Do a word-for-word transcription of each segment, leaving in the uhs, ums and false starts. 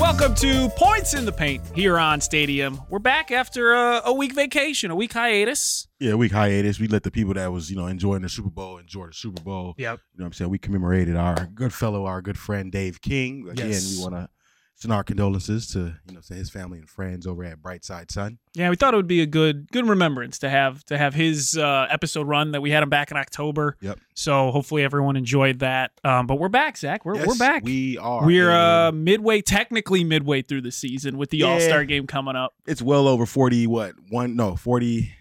Welcome to Points in the Paint here on Stadium. We're back after a, a week vacation, a week hiatus. Yeah, a week hiatus. We let the people that was, you know, enjoying the Super Bowl enjoy the Super Bowl. Yep. You know what I'm saying? We commemorated our good fellow, our good friend Dave King. Again, yes. we want to send our condolences to, you know, to his family and friends over at Brightside Sun. Yeah, we thought it would be a good good remembrance to have to have his uh, episode run that we had him back in October. Yep. So hopefully everyone enjoyed that. Um, but we're back, Zach. We're yes, we're back. We are. We're uh, midway, technically midway through the season with the yeah. All-Star game coming up. It's well over forty. What one? No, forty.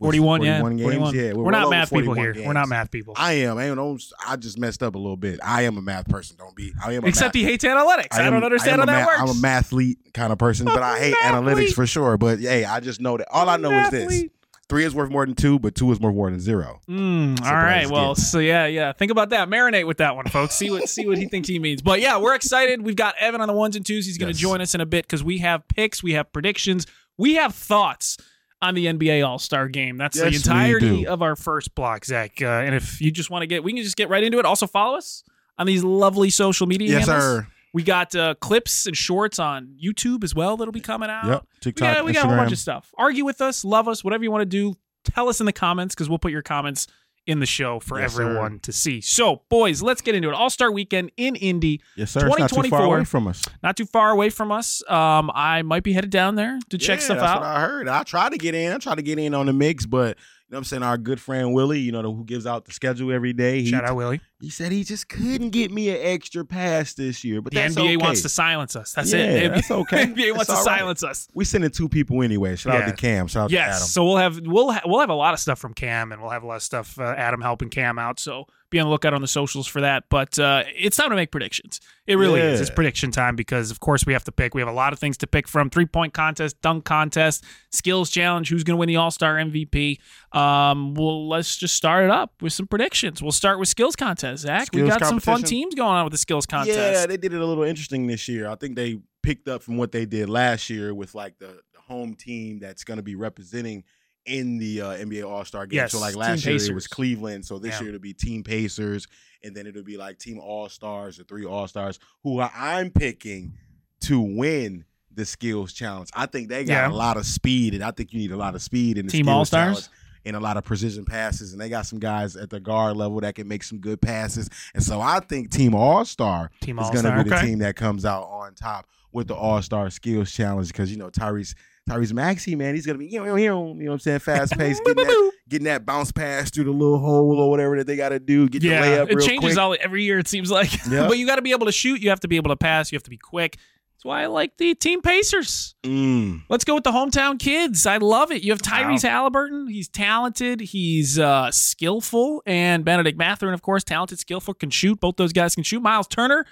forty-one, yeah. forty-one games. forty-one. Yeah, we're, we're not math people here. Games. We're not math people. I am. I don't. I just messed up a little bit. I am a math person. Don't be. I am. A Except math. He hates analytics. I, am, I don't understand I how ma- that works. I'm a mathlete kind of person, but I hate analytics for sure. But hey, I just know that all I know is this: three is worth more than two, but two is worth more than zero. Mm, all right. Well, so yeah, yeah. Think about that. Marinate with that one, folks. See what see what he thinks he means. But yeah, we're excited. We've got Evan on the ones and twos. He's going to yes. join us in a bit because we have picks, we have predictions, we have thoughts on the N B A All-Star Game. That's yes, the entirety of our first block, Zach. Uh, and if you just want to get, we can just get right into it. Also follow us on these lovely social media yes, handles. Sir. We got uh, clips and shorts on YouTube as well that'll be coming out. Yep. TikTok, we got, we got a whole bunch of stuff. Argue with us, love us, whatever you want to do. Tell us in the comments because we'll put your comments in the show for yes, everyone sir. to see. So, boys, let's get into it. All-Star Weekend in Indy. Yes, sir. twenty twenty-four. It's not too far away from us. Not too far away from us. Um, I might be headed down there to yeah, check stuff that's out. That's what I heard. I tried to get in. I tried to get in on the mix, but you know what I'm saying? Our good friend Willie, you know, who gives out the schedule every day. He, Shout out, Willie. He said he just couldn't get me an extra pass this year. But the that's N B A okay. wants to silence us. That's yeah, it. That's okay. The N B A that's wants to right. silence us. We're sending two people anyway. Shout yeah. out to Cam. Shout out yes. to Adam. So we'll have we'll ha- we'll have a lot of stuff from Cam, and we'll have a lot of stuff uh, Adam helping Cam out. So be on the lookout on the socials for that. But uh, it's time to make predictions. It really yeah. is. It's prediction time because, of course, we have to pick. We have a lot of things to pick from: three-point contest, dunk contest, skills challenge, who's going to win the All-Star M V P. Um, well, let's just start it up with some predictions. We'll start with skills contest, Zach. Skills we got some fun teams going on with the skills contest. Yeah, they did it a little interesting this year. I think they picked up from what they did last year with like the, the home team that's going to be representing in the uh, N B A All-Star game. Yes, so like last year it was Cleveland, so this yeah. year it'll be Team Pacers, and then it'll be like Team All-Stars or three All-Stars, who I'm picking to win the skills challenge. I think they got yeah. a lot of speed, and I think you need a lot of speed in the Team skills All-Stars challenge. And a lot of precision passes, and they got some guys at the guard level that can make some good passes. And so I think Team All-Star team is going to be okay. the team that comes out on top with the All-Star Skills Challenge because, you know, Tyrese Tyrese Maxey, man, he's going to be, you know, you know what I'm saying, fast-paced, getting, that, getting that bounce pass through the little hole or whatever that they got to do, get yeah, the layup real quick. Yeah, it changes all, every year, it seems like. Yep. But you got to be able to shoot. You have to be able to pass. You have to be quick. That's why I like the Team Pacers. Mm. Let's go with the hometown kids. I love it. You have Tyrese wow. Halliburton. He's talented. He's uh, skillful. And Benedict Mathurin, of course, talented, skillful, can shoot. Both those guys can shoot. Miles Turner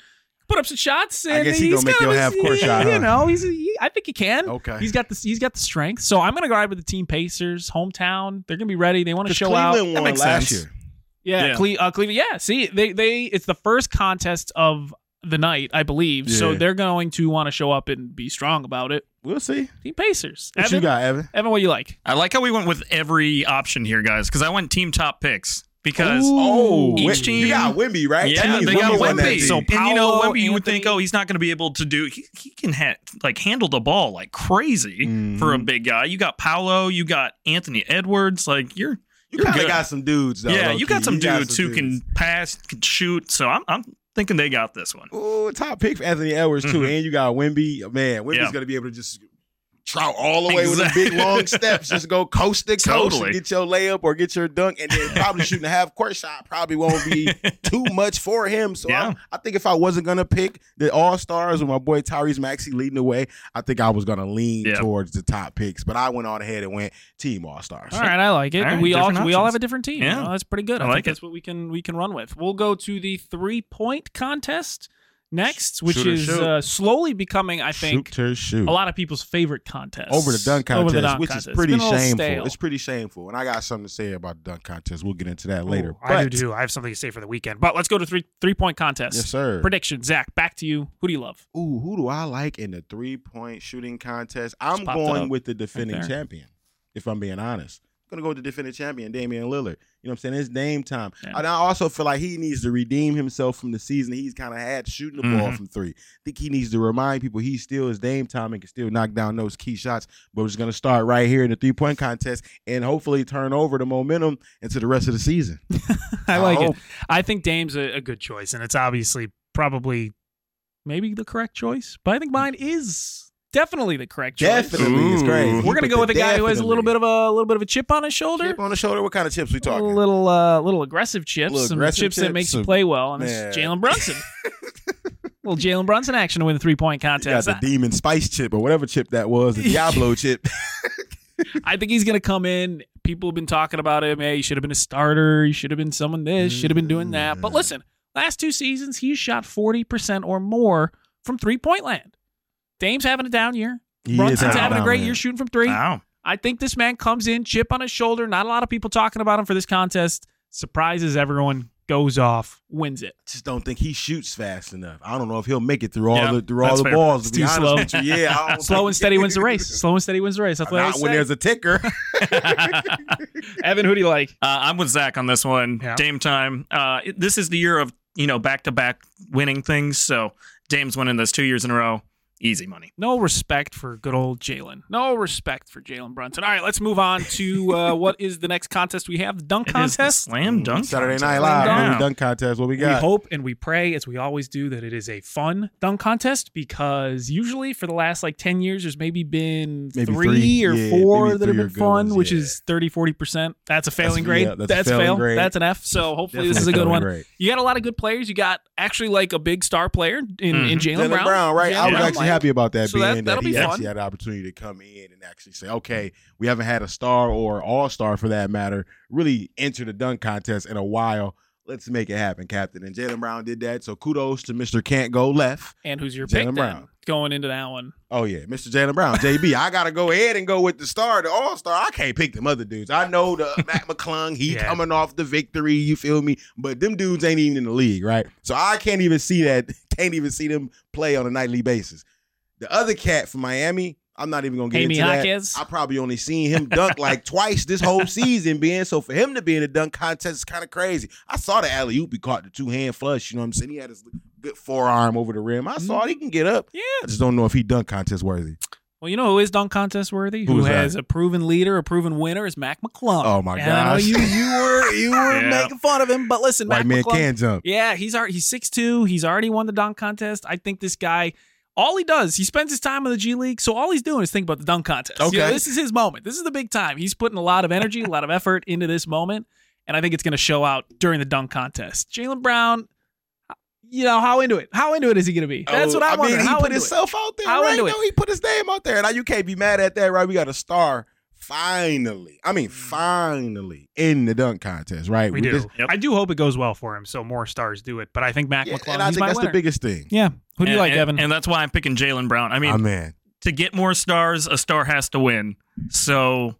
put up some shots. And I guess he's, he's going to make your half-court shot. You know, he's, he, I think he can. Okay. He's got, the, he's got the strength. So I'm going to go ride with the Team Pacers. Hometown. They're going to be ready. They want to show Cleveland out. Cleveland won makes last sense. year. Yeah. yeah. Cle- uh, Cleveland. Yeah. See, they they it's the first contest of the night, I believe. Yeah. So they're going to want to show up and be strong about it. We'll see. Team Pacers. What Evan, you got, Evan? Evan, what you like? I like how we went with every option here, guys, because I went team top picks. Because Ooh, oh, each team. You got Wemby, right? Yeah, Jeez, they got Wemby. So Paolo, and you know, Wemby, Anthony, you would think, oh, he's not going to be able to do. He, he can ha- like handle the ball like crazy mm-hmm. for a big guy. You got Paolo. You got Anthony Edwards. Like, you're. You kind of got some dudes, though. Yeah, you got some you dudes got some who dudes. can pass, can shoot. So I'm. I'm thinking they got this one. Oh, top pick for Anthony Edwards, too. Mm-hmm. And you got Wemby. Man, Wemby's yeah. going to be able to just trout all the way exactly. with the big, long steps. Just go coast to coast totally. and get your layup or get your dunk. And then probably shooting a half-court shot probably won't be too much for him. So yeah. I, I think if I wasn't going to pick the All-Stars with my boy Tyrese Maxey leading the way, I think I was going to lean yeah. towards the top picks. But I went on ahead and went Team All-Stars. All right, I like it. All right, we all options. we all have a different team. Yeah. You know, that's pretty good. I, I like think it. That's what we can, we can run with. We'll go to the three-point contest. next, which Shooter is shoot. uh, slowly becoming, I think, shoot shoot. a lot of people's favorite contest. Over the dunk contest, the dunk which contest. is pretty it's shameful. Stale. It's pretty shameful. And I got something to say about the dunk contest. We'll get into that Ooh, later. But I do too. I have something to say for the weekend. But let's go to three three-point contest. Yes, sir. Prediction. Zach, back to you. Who do you love? Ooh, who do I like in the three-point shooting contest? I'm going with the defending right champion, if I'm being honest. Going to go with the defending champion, Damian Lillard. You know what I'm saying? It's Dame time. Yeah. And I also feel like he needs to redeem himself from the season he's kind of had shooting the mm-hmm. ball from three. I think he needs to remind people he still is Dame time and can still knock down those key shots. But we're just going to start right here in the three-point contest and hopefully turn over the momentum into the rest of the season. I, I like hope. it. I think Dame's a, a good choice, and it's obviously probably maybe the correct choice. But I think mine is... Definitely the correct choice. Definitely, it's crazy. We're gonna go with a guy who has a little bit of a little bit of a chip on his shoulder. Chip on the shoulder. What kind of chips we talking? A little, uh, little aggressive chips. Little some aggressive chips, chips that makes some... you play well. And it's Jaylen Brunson. Little Jaylen Brunson action to win the three point contest. You got the I... Demon Spice chip or whatever chip that was, the Diablo chip. I think he's gonna come in. People have been talking about him. Hey, you should have been a starter. You should have been someone this. Should have been doing that. But listen, last two seasons he's shot forty percent or more from three point land. Dame's having a down year. He Brunson's having down, a great man. year shooting from three. Wow. I think this man comes in, chip on his shoulder. Not a lot of people talking about him for this contest. Surprises everyone, goes off, wins it. Just don't think he shoots fast enough. I don't know if he'll make it through all yep, the through all the fair. balls. It's to be too honest slow. With you. Yeah, I don't slow think. and steady wins the race. Slow and steady wins the race. That's what Not I say. when there's a ticker. Evan, who do you like? Uh, I'm with Zach on this one. Yeah. Dame time. Uh, it, this is the year of you know back to back winning things. So Dame's winning this two years in a row. Easy money. No respect for good old Jaylen. No respect for Jaylen Brunson. All right, let's move on to uh, what is the next contest we have? The dunk it contest? Is the slam dunk. Saturday contest. Night Live. Dunk. Wow. dunk contest. What we got? We hope and we pray, as we always do, that it is a fun dunk contest because usually for the last like ten years, there's maybe been maybe three, three or yeah, four that three have been fun, ones, which yeah. is thirty, forty percent. That's a failing that's, grade. Yeah, that's that's a fail. Grade. That's an F. So hopefully that's this is a good one. Grade. You got a lot of good players. You got actually like a big star player in, mm. in Jaylen Brown. Brown. Right. Jaylen I was Brown, actually happy about that so being that, that he be actually had the opportunity to come in and actually say, okay, we haven't had a star or all-star for that matter really enter the dunk contest in a while. Let's make it happen, Captain. And Jaylen Brown did that, so kudos to Mister Can't Go Left. And who's your Jaylen pick Brown. Then going into that one? Oh, yeah, Mister Jaylen Brown. J B, I got to go ahead and go with the star, the all-star. I can't pick them other dudes. I know the Matt McClung, he yeah. coming off the victory, you feel me? But them dudes ain't even in the league, right? So I can't even see that. Can't even see them play on a nightly basis. The other cat from Miami, I'm not even going to get Amy into Hawkins. that. I probably only seen him dunk like twice this whole season, being so for him to be in a dunk contest is kind of crazy. I saw the alley-oop. He caught the two-hand flush. You know what I'm saying? He had his good forearm over the rim. I mm-hmm. saw it. He can get up. Yeah. I just don't know if he dunk contest worthy. Well, you know who is dunk contest worthy? Who, who has that? A proven leader, a proven winner is Mac McClung. Oh, my gosh. I know you, you were, you were yeah. making fun of him, but listen, White Mac man McClung, can jump. Yeah, he's, he's six two. He's already won the dunk contest. I think this guy... All he does, he spends his time in the G League, so all he's doing is think about the dunk contest. Okay. You know, this is his moment. This is the big time. He's putting a lot of energy, a lot of effort into this moment, and I think it's going to show out during the dunk contest. Jaylen Brown, you know, how into it? How into it is he going to be? That's oh, what I, I mean, wonder. He how put himself it? Out there, how right? Into it? No, he put his name out there. And now you can't be mad at that, right? We got a star. Finally, I mean, finally in the dunk contest, right? We, we do. Just, yep. I do hope it goes well for him, so more stars do it. But I think Mac yeah, McClung. And I think that's winner. the biggest thing. Yeah. Who do and, you like, and, Evan? And that's why I'm picking Jaylen Brown. I mean, oh, man. to get more stars, a star has to win. So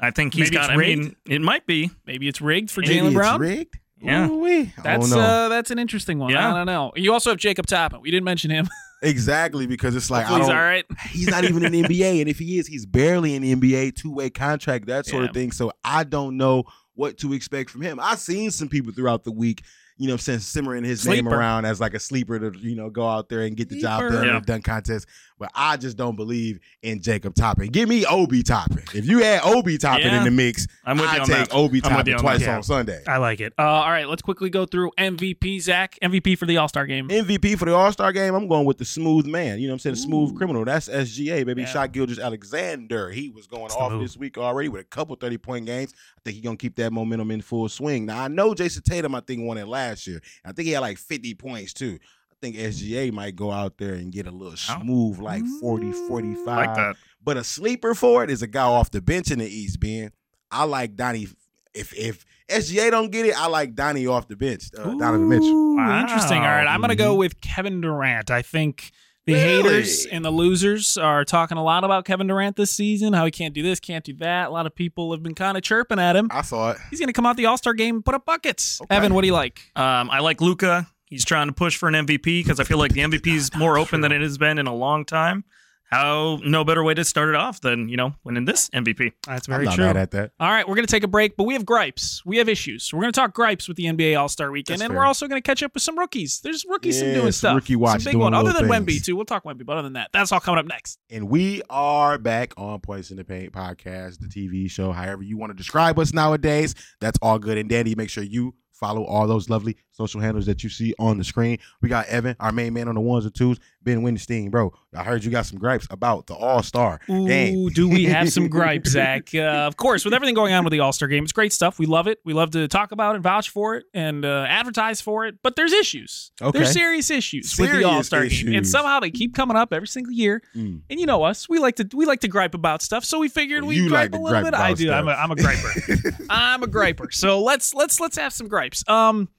I think he's Maybe got. I mean, it might be. Maybe it's rigged for Jaylen Brown. Rigged. Yeah. Ooh-wee. That's oh, no. uh, that's an interesting one. Yeah. I don't know. You also have Jacob Toppin. We didn't mention him. Exactly, because it's like I don't, he's all right. He's not even in the N B A, and if he is, he's barely in the N B A, two-way contract, that sort yeah. of thing. So I don't know what to expect from him. I've seen some people throughout the week, you know, since simmering his sleeper. name around as like a sleeper to, you know, go out there and get the sleeper. job done yeah. in the dunk contest. But I just don't believe in Jacob Toppin. Give me Obi Toppin. If you had Obi Toppin yeah. in the mix, I'm with I you on take that. Obi Toppin on twice yeah. on Sunday. I like it. Uh, all right, let's quickly go through M V P. Zach, M V P for the All-Star Game. M V P for the All-Star Game, I'm going with the smooth man. You know what I'm saying? The smooth Ooh. criminal. That's S G A, baby. Yeah. Shai Gilgeous-Alexander. He was going That's off this week already with a couple thirty-point games. I think he's going to keep that momentum in full swing. Now, I know Jason Tatum, I think, won it last year. I think he had like fifty points, too. I think S G A might go out there and get a little smooth, like forty, forty-five. Like that. But a sleeper for it is a guy off the bench in the East, Ben. I like Donnie. If if S G A don't get it. I like Donnie off the bench. Uh, Ooh, Donovan Mitchell. Wow. Interesting. All right, I'm going to go with Kevin Durant. I think the really? haters and the losers are talking a lot about Kevin Durant this season, how he can't do this, can't do that. A lot of people have been kind of chirping at him. I saw it. He's going to come out the All-Star game and put up buckets. Okay. Evan, what do you like? Um, I like Luka. He's trying to push for an M V P because I feel like the M V P is more true. open than it has been in a long time. How no better way to start it off than, you know, winning this M V P. That's very I'm not true. Mad at that. All right, we're going to take a break, but we have gripes. We have issues. We're going to talk gripes with the N B A All-Star Weekend, That's and fair. We're also going to catch up with some rookies. There's rookies yeah, doing stuff. Rookie watch some big one. Other than things. Wemby, too. We'll talk Wemby, but other than that, that's all coming up next. And we are back on Points in the Paint podcast, the T V show, however you want to describe us nowadays. That's all good and dandy. Make sure you follow all those lovely social handles that you see on the screen. We got Evan, our main man on the ones and twos, Ben Winstein. Bro, I heard you got some gripes about the All-Star Ooh, game. Do we have some gripes, Zach? Uh, of course, with everything going on with the All-Star game, it's great stuff. We love it. We love to talk about it, vouch for it, and uh, advertise for it. But there's issues. Okay. There's serious issues serious with the All-Star issues. game. And somehow they keep coming up every single year. Mm. And you know us. We like to we like to gripe about stuff, so we figured well, we'd gripe like a little gripe bit. I do. I'm a, I'm a griper. I'm a griper. So let's let's let's have some gripes. Um.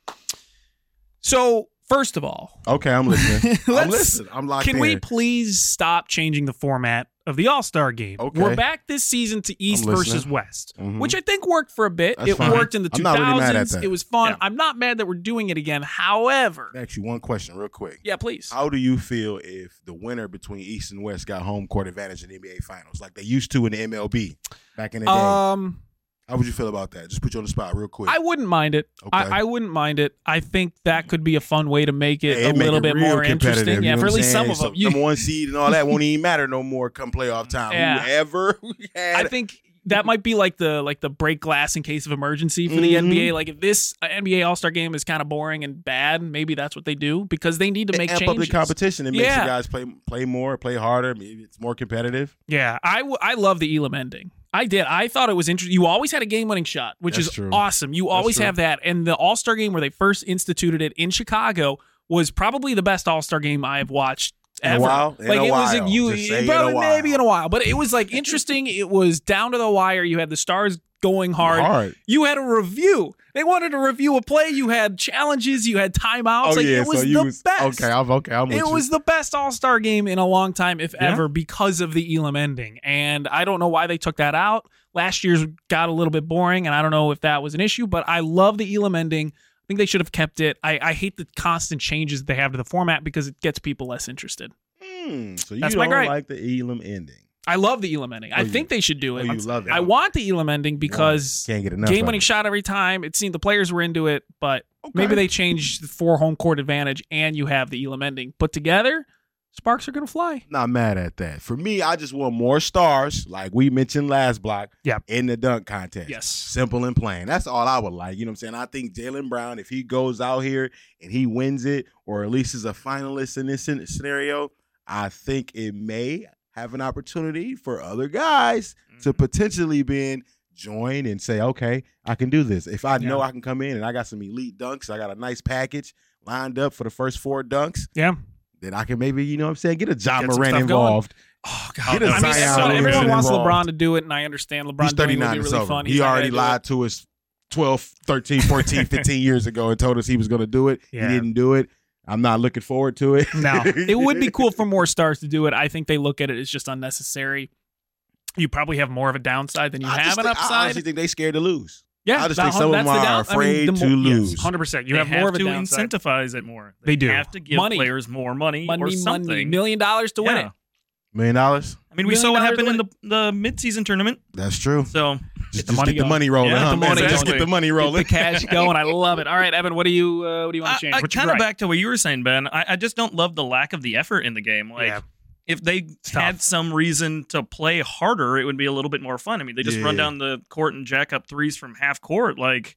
So first of all, okay, I'm listening. I'm listening. I'm locked in. Can we please stop changing the format of the All-Star game? Okay. We're back this season to East versus West, mm-hmm. which I think worked for a bit. That's it fine. worked in the I'm two thousands. Not really mad at that. It was fun. Yeah. I'm not mad that we're doing it again. However, I'll ask you one question real quick. Yeah, please. How do you feel if the winner between East and West got home court advantage in the N B A Finals, like they used to in the M L B back in the day? Um. How would you feel about that? Just put you on the spot real quick. I wouldn't mind it. Okay. I, I wouldn't mind it. I think that could be a fun way to make it yeah, a make little it bit more interesting. Yeah, you know for at least some of them. So, number one seed and all that won't even matter no more come playoff time. Yeah. Whoever had. I think that might be like the like the break glass in case of emergency for mm-hmm. the N B A. Like if this N B A All-Star game is kind of boring and bad, maybe that's what they do because they need to make and changes. Public competition. It makes yeah. you guys play play more, play harder. Maybe it's more competitive. Yeah, I, w- I love the Elam ending. I did. I thought it was interesting. You always had a game-winning shot, which That's is true. awesome. You always have that. And the All-Star game where they first instituted it in Chicago was probably the best All-Star game I have watched ever. In a while. In like a it while. was you, it, probably in maybe in a while, but it was like interesting. It was down to the wire. You had the stars going hard. hard. You had a review. They wanted to review a play. You had challenges. You had timeouts. Oh, like, yeah, it was so the was, best. Okay, I'm okay. I'm with it you. was the best All-Star game in a long time, if yeah. ever, because of the Elam ending. And I don't know why they took that out. Last year's got a little bit boring, and I don't know if that was an issue, but I love the Elam ending. I think they should have kept it. I, I hate the constant changes they have to the format because it gets people less interested. Mm, so you That's don't like the Elam ending. I love the Elam ending. Oh, I think they should do it. Oh, you love it. I want the Elam ending because yeah, game-winning shot every time. It seemed the players were into it, but okay. maybe they changed the four home court advantage and you have the Elam ending. Put together, sparks are going to fly. Not mad at that. For me, I just want more stars, like we mentioned last block, yep. in the dunk contest. Yes. Simple and plain. That's all I would like. You know what I'm saying? I think Jaylen Brown, if he goes out here and he wins it or at least is a finalist in this scenario, I think it may – have an opportunity for other guys mm-hmm. to potentially be in, join and say, okay, I can do this. If I yeah. know I can come in and I got some elite dunks, I got a nice package lined up for the first four dunks, yeah. then I can maybe, you know what I'm saying, get a John get Morant involved. Going. Oh, God. No. I mean, so everyone wants involved. LeBron to do it, and I understand LeBron doing it would be really over. fun. He He's already lied to us twelve, thirteen, fourteen, fifteen years ago and told us he was going to do it. Yeah. He didn't do it. I'm not looking forward to it. No, it would be cool for more stars to do it. I think they look at it as just unnecessary. You probably have more of a downside than you I have an think, upside. I honestly think they're scared to lose. Yeah, I just think some of them are down, afraid I mean, the, to lose. Yes, one hundred percent. You have, have more of a downside. They have to incentivize it more. They, they do. have to give money. players more money, money or something. Money, million dollars to yeah. win it. Million dollars? I mean, we million saw what happened in the, the midseason tournament. That's true. So just, the just get the money rolling. Yeah, huh, the money just get the money rolling. Get the cash going. I love it. All right, Evan, what do you uh, what do you want to change? I, I kind of back to what you were saying, Ben. I, I just don't love the lack of the effort in the game. Like yeah. if they it's had tough. some reason to play harder, it would be a little bit more fun. I mean, they just yeah. run down the court and jack up threes from half court. Like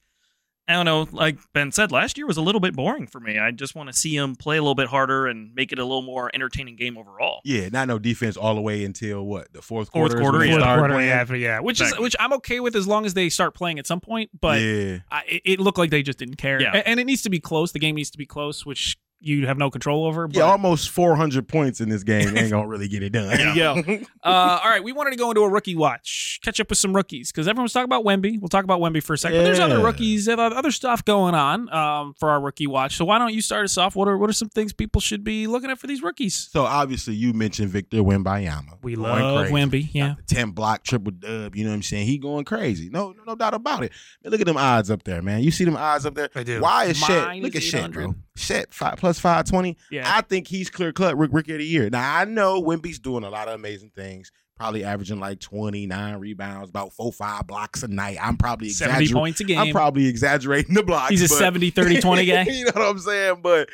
I don't know. Like Ben said, last year was a little bit boring for me. I just want to see him play a little bit harder and make it a little more entertaining game overall. Yeah, not no defense all the way until what the fourth quarter. Fourth quarter, yeah, fourth quarter after, yeah, which exactly. is which I'm okay with as long as they start playing at some point. But yeah. I, it looked like they just didn't care, yeah. and, and it needs to be close. The game needs to be close, which you have no control over. But yeah, almost four hundred points in this game. Ain't going to really get it done. There you go. Uh, all right, we wanted to go into a rookie watch, catch up with some rookies, because everyone's talking about Wemby. We'll talk about Wemby for a second. Yeah. But there's other rookies, other stuff going on um, for our rookie watch. So why don't you start us off? What are what are some things people should be looking at for these rookies? So obviously you mentioned Victor Wembanyama. We love Wemby, yeah. ten-block triple dub, you know what I'm saying? He going crazy. No, no doubt about it. Man, look at them odds up there, man. You see them odds up there? I do. Why is Chet? Look at Chet, bro. Chet, five, plus five twenty. Yeah. I think he's clear-cut rookie of the year. Now, I know Wemby's doing a lot of amazing things, probably averaging like twenty-nine rebounds, about four, five blocks a night. I'm probably exaggerating. seventy points a game. I'm probably exaggerating the blocks. He's a seventy, thirty, twenty guy. You know what I'm saying? But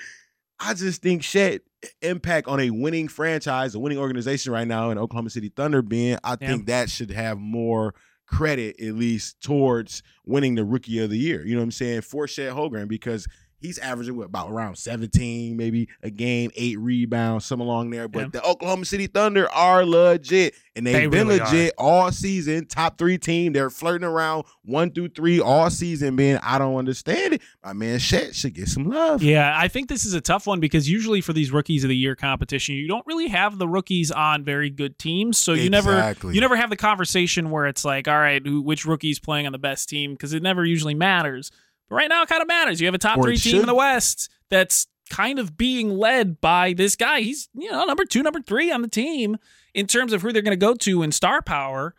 I just think Chet impact on a winning franchise, a winning organization right now in Oklahoma City Thunder being, I Damn. think that should have more credit, at least, towards winning the rookie of the year. You know what I'm saying? For Chet Holmgren, because he's averaging what, about around seventeen, maybe a game, eight rebounds, some along there. But yeah. the Oklahoma City Thunder are legit, and they've they been really legit are. all season. Top three team, they're flirting around one through three all season. Man, I don't understand it. My man Chet should get some love. Yeah, I think this is a tough one because usually for these rookies of the year competition, you don't really have the rookies on very good teams, so you exactly. never you never have the conversation where it's like, all right, who, which rookie's playing on the best team? Because it never usually matters. But right now, it kind of matters. You have a top three team in the West that's kind of being led by this guy. He's, you know, number two, number three on the team in terms of who they're going to go to in star power.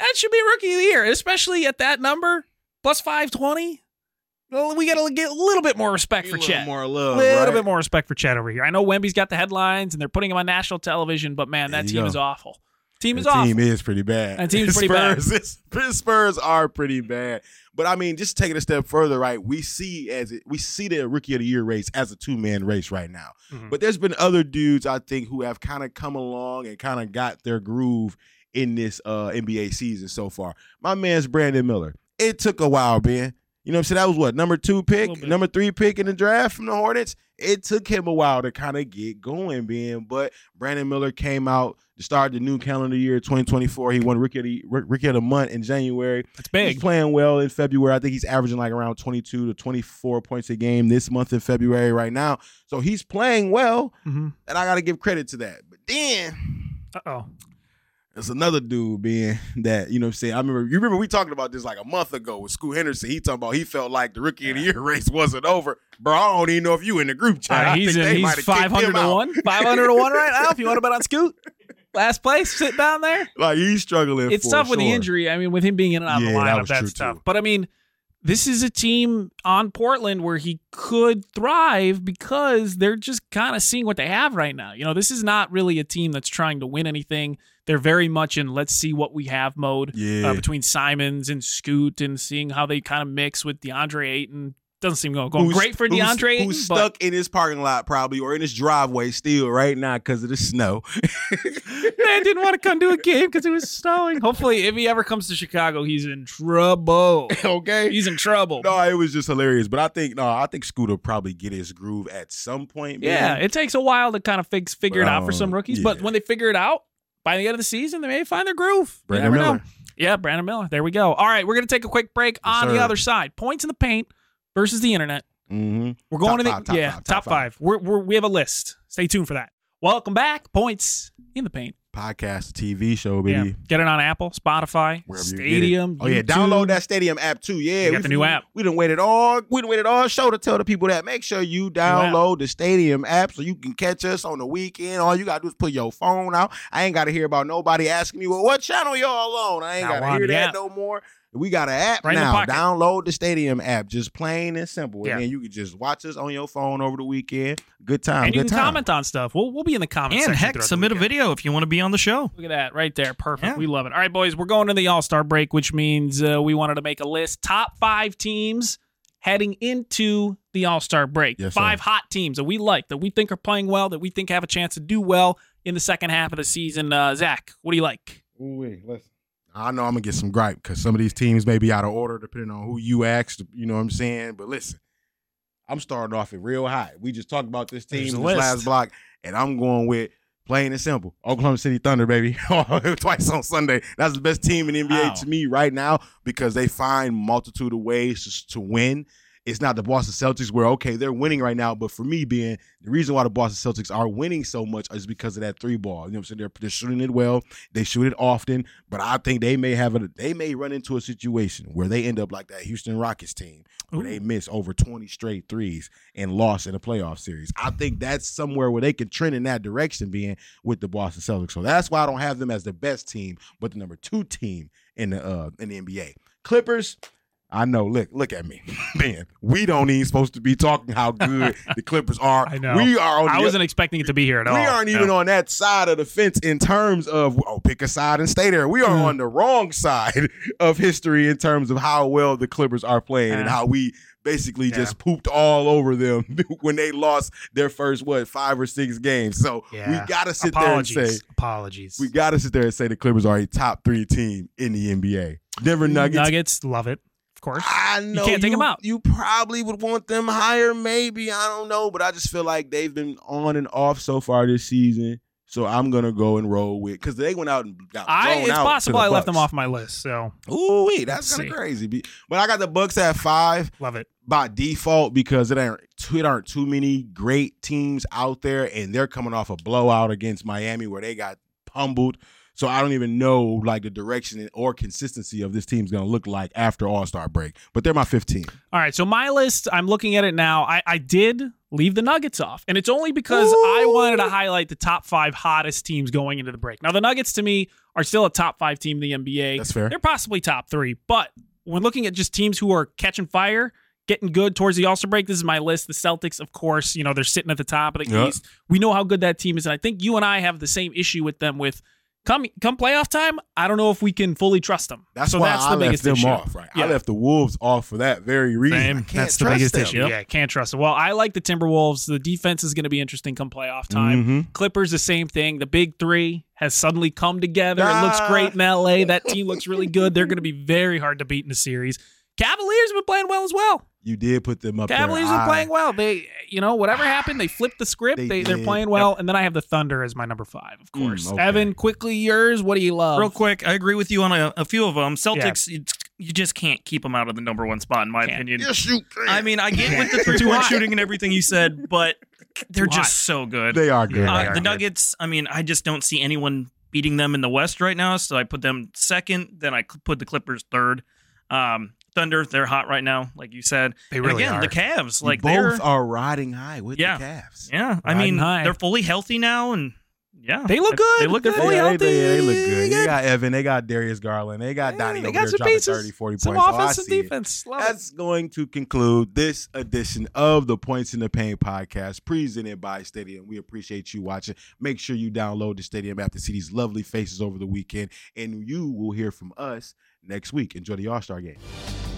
That should be a rookie of the year, especially at that number, plus five twenty. Well, we got to get a little bit more respect for Chet. A little more love, right? A little bit more respect for Chet over here. I know Wemby's got the headlines, and they're putting him on national television, but, man, that team is awful. Team is off. Team is pretty bad. And team is pretty Spurs, bad. Is, Spurs are pretty bad. But I mean, just taking a step further, right? We see as it, we see the rookie of the year race as a two man race right now. Mm-hmm. But there's been other dudes I think who have kind of come along and kind of got their groove in this uh, N B A season so far. My man's Brandon Miller. It took a while, Ben. You know what I'm saying? That was what, number two pick, number three pick in the draft from the Hornets. It took him a while to kind of get going, Ben. But Brandon Miller came out to start the new calendar year, twenty twenty-four. He won Rookie of the, Rookie of the Month in January. That's big. He's playing well in February. I think he's averaging like around twenty-two to twenty-four points a game this month in February right now. So he's playing well, mm-hmm. and I got to give credit to that. But then, uh-oh. There's another dude, being that, you know what I'm saying? I remember, you remember we talking about this like a month ago with Scoot Henderson. He talking about he felt like the rookie of the year race wasn't over. Bro, I don't even know if you in the group chat. Uh, he's in, he's five hundred to one. five hundred to one right now if you want to bet on Scoot. Last place, sit down there. Like, he's struggling. It's for tough sure. with the injury. I mean, with him being in and out of yeah, the lineup, that was that's tough. Too. But I mean, this is a team on Portland where he could thrive because they're just kind of seeing what they have right now. You know, this is not really a team that's trying to win anything. They're very much in let's see what we have mode yeah. uh, between Simons and Scoot and seeing how they kind of mix with DeAndre Ayton. Doesn't seem going, going who's, great for DeAndre Ayton. Who's stuck in his parking lot probably or in his driveway still right now because of the snow. Man didn't want to come to a game because it was snowing. Hopefully, if he ever comes to Chicago, he's in trouble. Okay? He's in trouble. No, it was just hilarious. But I think no, I think Scoot will probably get his groove at some point. Maybe. Yeah, it takes a while to kind of fix, figure um, it out for some rookies. Yeah. But when they figure it out, by the end of the season, they may find their groove. Brandon Miller. Know. Yeah, Brandon Miller. There we go. All right, we're going to take a quick break yes, on sir. the other side. Points in the paint. Versus the internet. Mm-hmm. We're going top to the five, top yeah five, top, top five. five. We're, we're we have a list. Stay tuned for that. Welcome back. Points in the paint. Podcast, T V show, baby. Yeah. Get it on Apple, Spotify, wherever Stadium. You get it. Oh yeah, YouTube. Download that Stadium app too. Yeah, we got the new app. We done waited all we done waited all show to tell the people that. Make sure you download the Stadium app so you can catch us on the weekend. All you gotta do is put your phone out. I ain't gotta hear about nobody asking me, well, what channel y'all on? I ain't Not gotta hear that app. no more. We got an app right now. Download the Stadium app. Just plain and simple. Yeah. And then you can just watch us on your phone over the weekend. Good time. And you Good can time. comment on stuff. We'll we'll be in the comments and section. And heck, submit a video if you want to be on the show. Look at that right there. Perfect. Yeah. We love it. All right, boys, we're going to the All-Star break, which means uh, we wanted to make a list. Top five teams heading into the All-Star break. Yes, five sir. hot teams that we like, that we think are playing well, that we think have a chance to do well in the second half of the season. Uh, Zach, what do you like? Ooh, wait, let's. I know I'm going to get some gripe because some of these teams may be out of order depending on who you ask, you know what I'm saying? But listen, I'm starting off at real high. We just talked about this team in this last block, and I'm going with plain and simple. Oklahoma City Thunder, baby. Twice on Sunday. That's the best team in the N B A wow. to me right now because they find multitude of ways to, to win. It's not the Boston Celtics where, okay, they're winning right now. But for me being, the reason why the Boston Celtics are winning so much is because of that three ball. You know what I'm saying? They're, they're shooting it well. They shoot it often. But I think they may have a, they may run into a situation where they end up like that Houston Rockets team where they miss over twenty straight threes and lost in a playoff series. I think that's somewhere where they can trend in that direction being with the Boston Celtics. So that's why I don't have them as the best team, but the number two team in the uh, in the N B A. Clippers, I know. Look, look at me, man. We don't even supposed to be talking how good the Clippers are. I know. We are. On I wasn't other, expecting it to be here at we all. We aren't even no. on that side of the fence in terms of oh, pick a side and stay there. We are mm. on the wrong side of history in terms of how well the Clippers are playing yeah. and how we basically yeah. just pooped all over them when they lost their first what five or six games. So yeah. we gotta sit apologies. there and say apologies. We gotta sit there and say the Clippers are a top three team in the N B A. Denver Nuggets, Nuggets love it. Of course. I know. You can't take you, them out. You probably would want them higher, maybe. I don't know. But I just feel like they've been on and off so far this season. So I'm going to go and roll with because they went out and got blown I, it's out. It's possible I Bucks. left them off my list. So, ooh, wait, that's kind of crazy. But I got the Bucks at five. Love it. By default, because it aren't, it aren't too many great teams out there. And they're coming off a blowout against Miami where they got humbled. So I don't even know like the direction or consistency of this team's going to look like after All-Star break. But they're my fifteen. All right, so my list, I'm looking at it now. I, I did leave the Nuggets off, and it's only because Ooh. I wanted to highlight the top five hottest teams going into the break. Now, the Nuggets, to me, are still a top five team in the N B A. That's fair. They're possibly top three. But when looking at just teams who are catching fire, getting good towards the All-Star break, this is my list. The Celtics, of course, you know, they're sitting at the top of the yep. East. We know how good that team is, and I think you and I have the same issue with them with Come come playoff time, I don't know if we can fully trust them. That's so why that's the I biggest left them issue. off. Right? Yeah. I left the Wolves off for that very reason. That's the biggest them. issue. Yeah, can't trust them. Well, I like the Timberwolves. The defense is going to be interesting come playoff time. Mm-hmm. Clippers, the same thing. The big three has suddenly come together. Ah. It looks great in L A. That team looks really good. They're going to be very hard to beat in a series. Cavaliers have been playing well as well. You did put them up Cavaliers there. Cavaliers are playing well. They, you know, whatever happened, they flipped the script. They they, they're playing well. Yep. And then I have the Thunder as my number five, of course. Mm, okay. Evan, quickly yours. What do you love? Real quick, I agree with you on a, a few of them. Celtics, yeah. you, you just can't keep them out of the number one spot, in my can't. opinion. Yes, you can. I mean, I get with the three-point shooting and everything you said, but they're Why? just so good. They are good. Uh, they are the Nuggets, good. I mean, I just don't see anyone beating them in the West right now, so I put them second. Then I put the Clippers third. Um, Thunder, they're hot right now, like you said. They really and again, are. The Cavs, like both they're, are riding high with yeah, the Cavs. Yeah, I riding mean high. They're fully healthy now, and yeah, they look good. They look they're good. fully yeah, healthy. They, they look good. They got Evan. They got Darius Garland. They got yeah, Donnie. They over got some dropping pieces, thirty, forty some points. Offense oh, and defense. That's it. Going to conclude this edition of the Points in the Pain podcast, presented by Stadium. We appreciate you watching. Make sure you download the Stadium app to see these lovely faces over the weekend, and you will hear from us next week. Enjoy the All-Star game.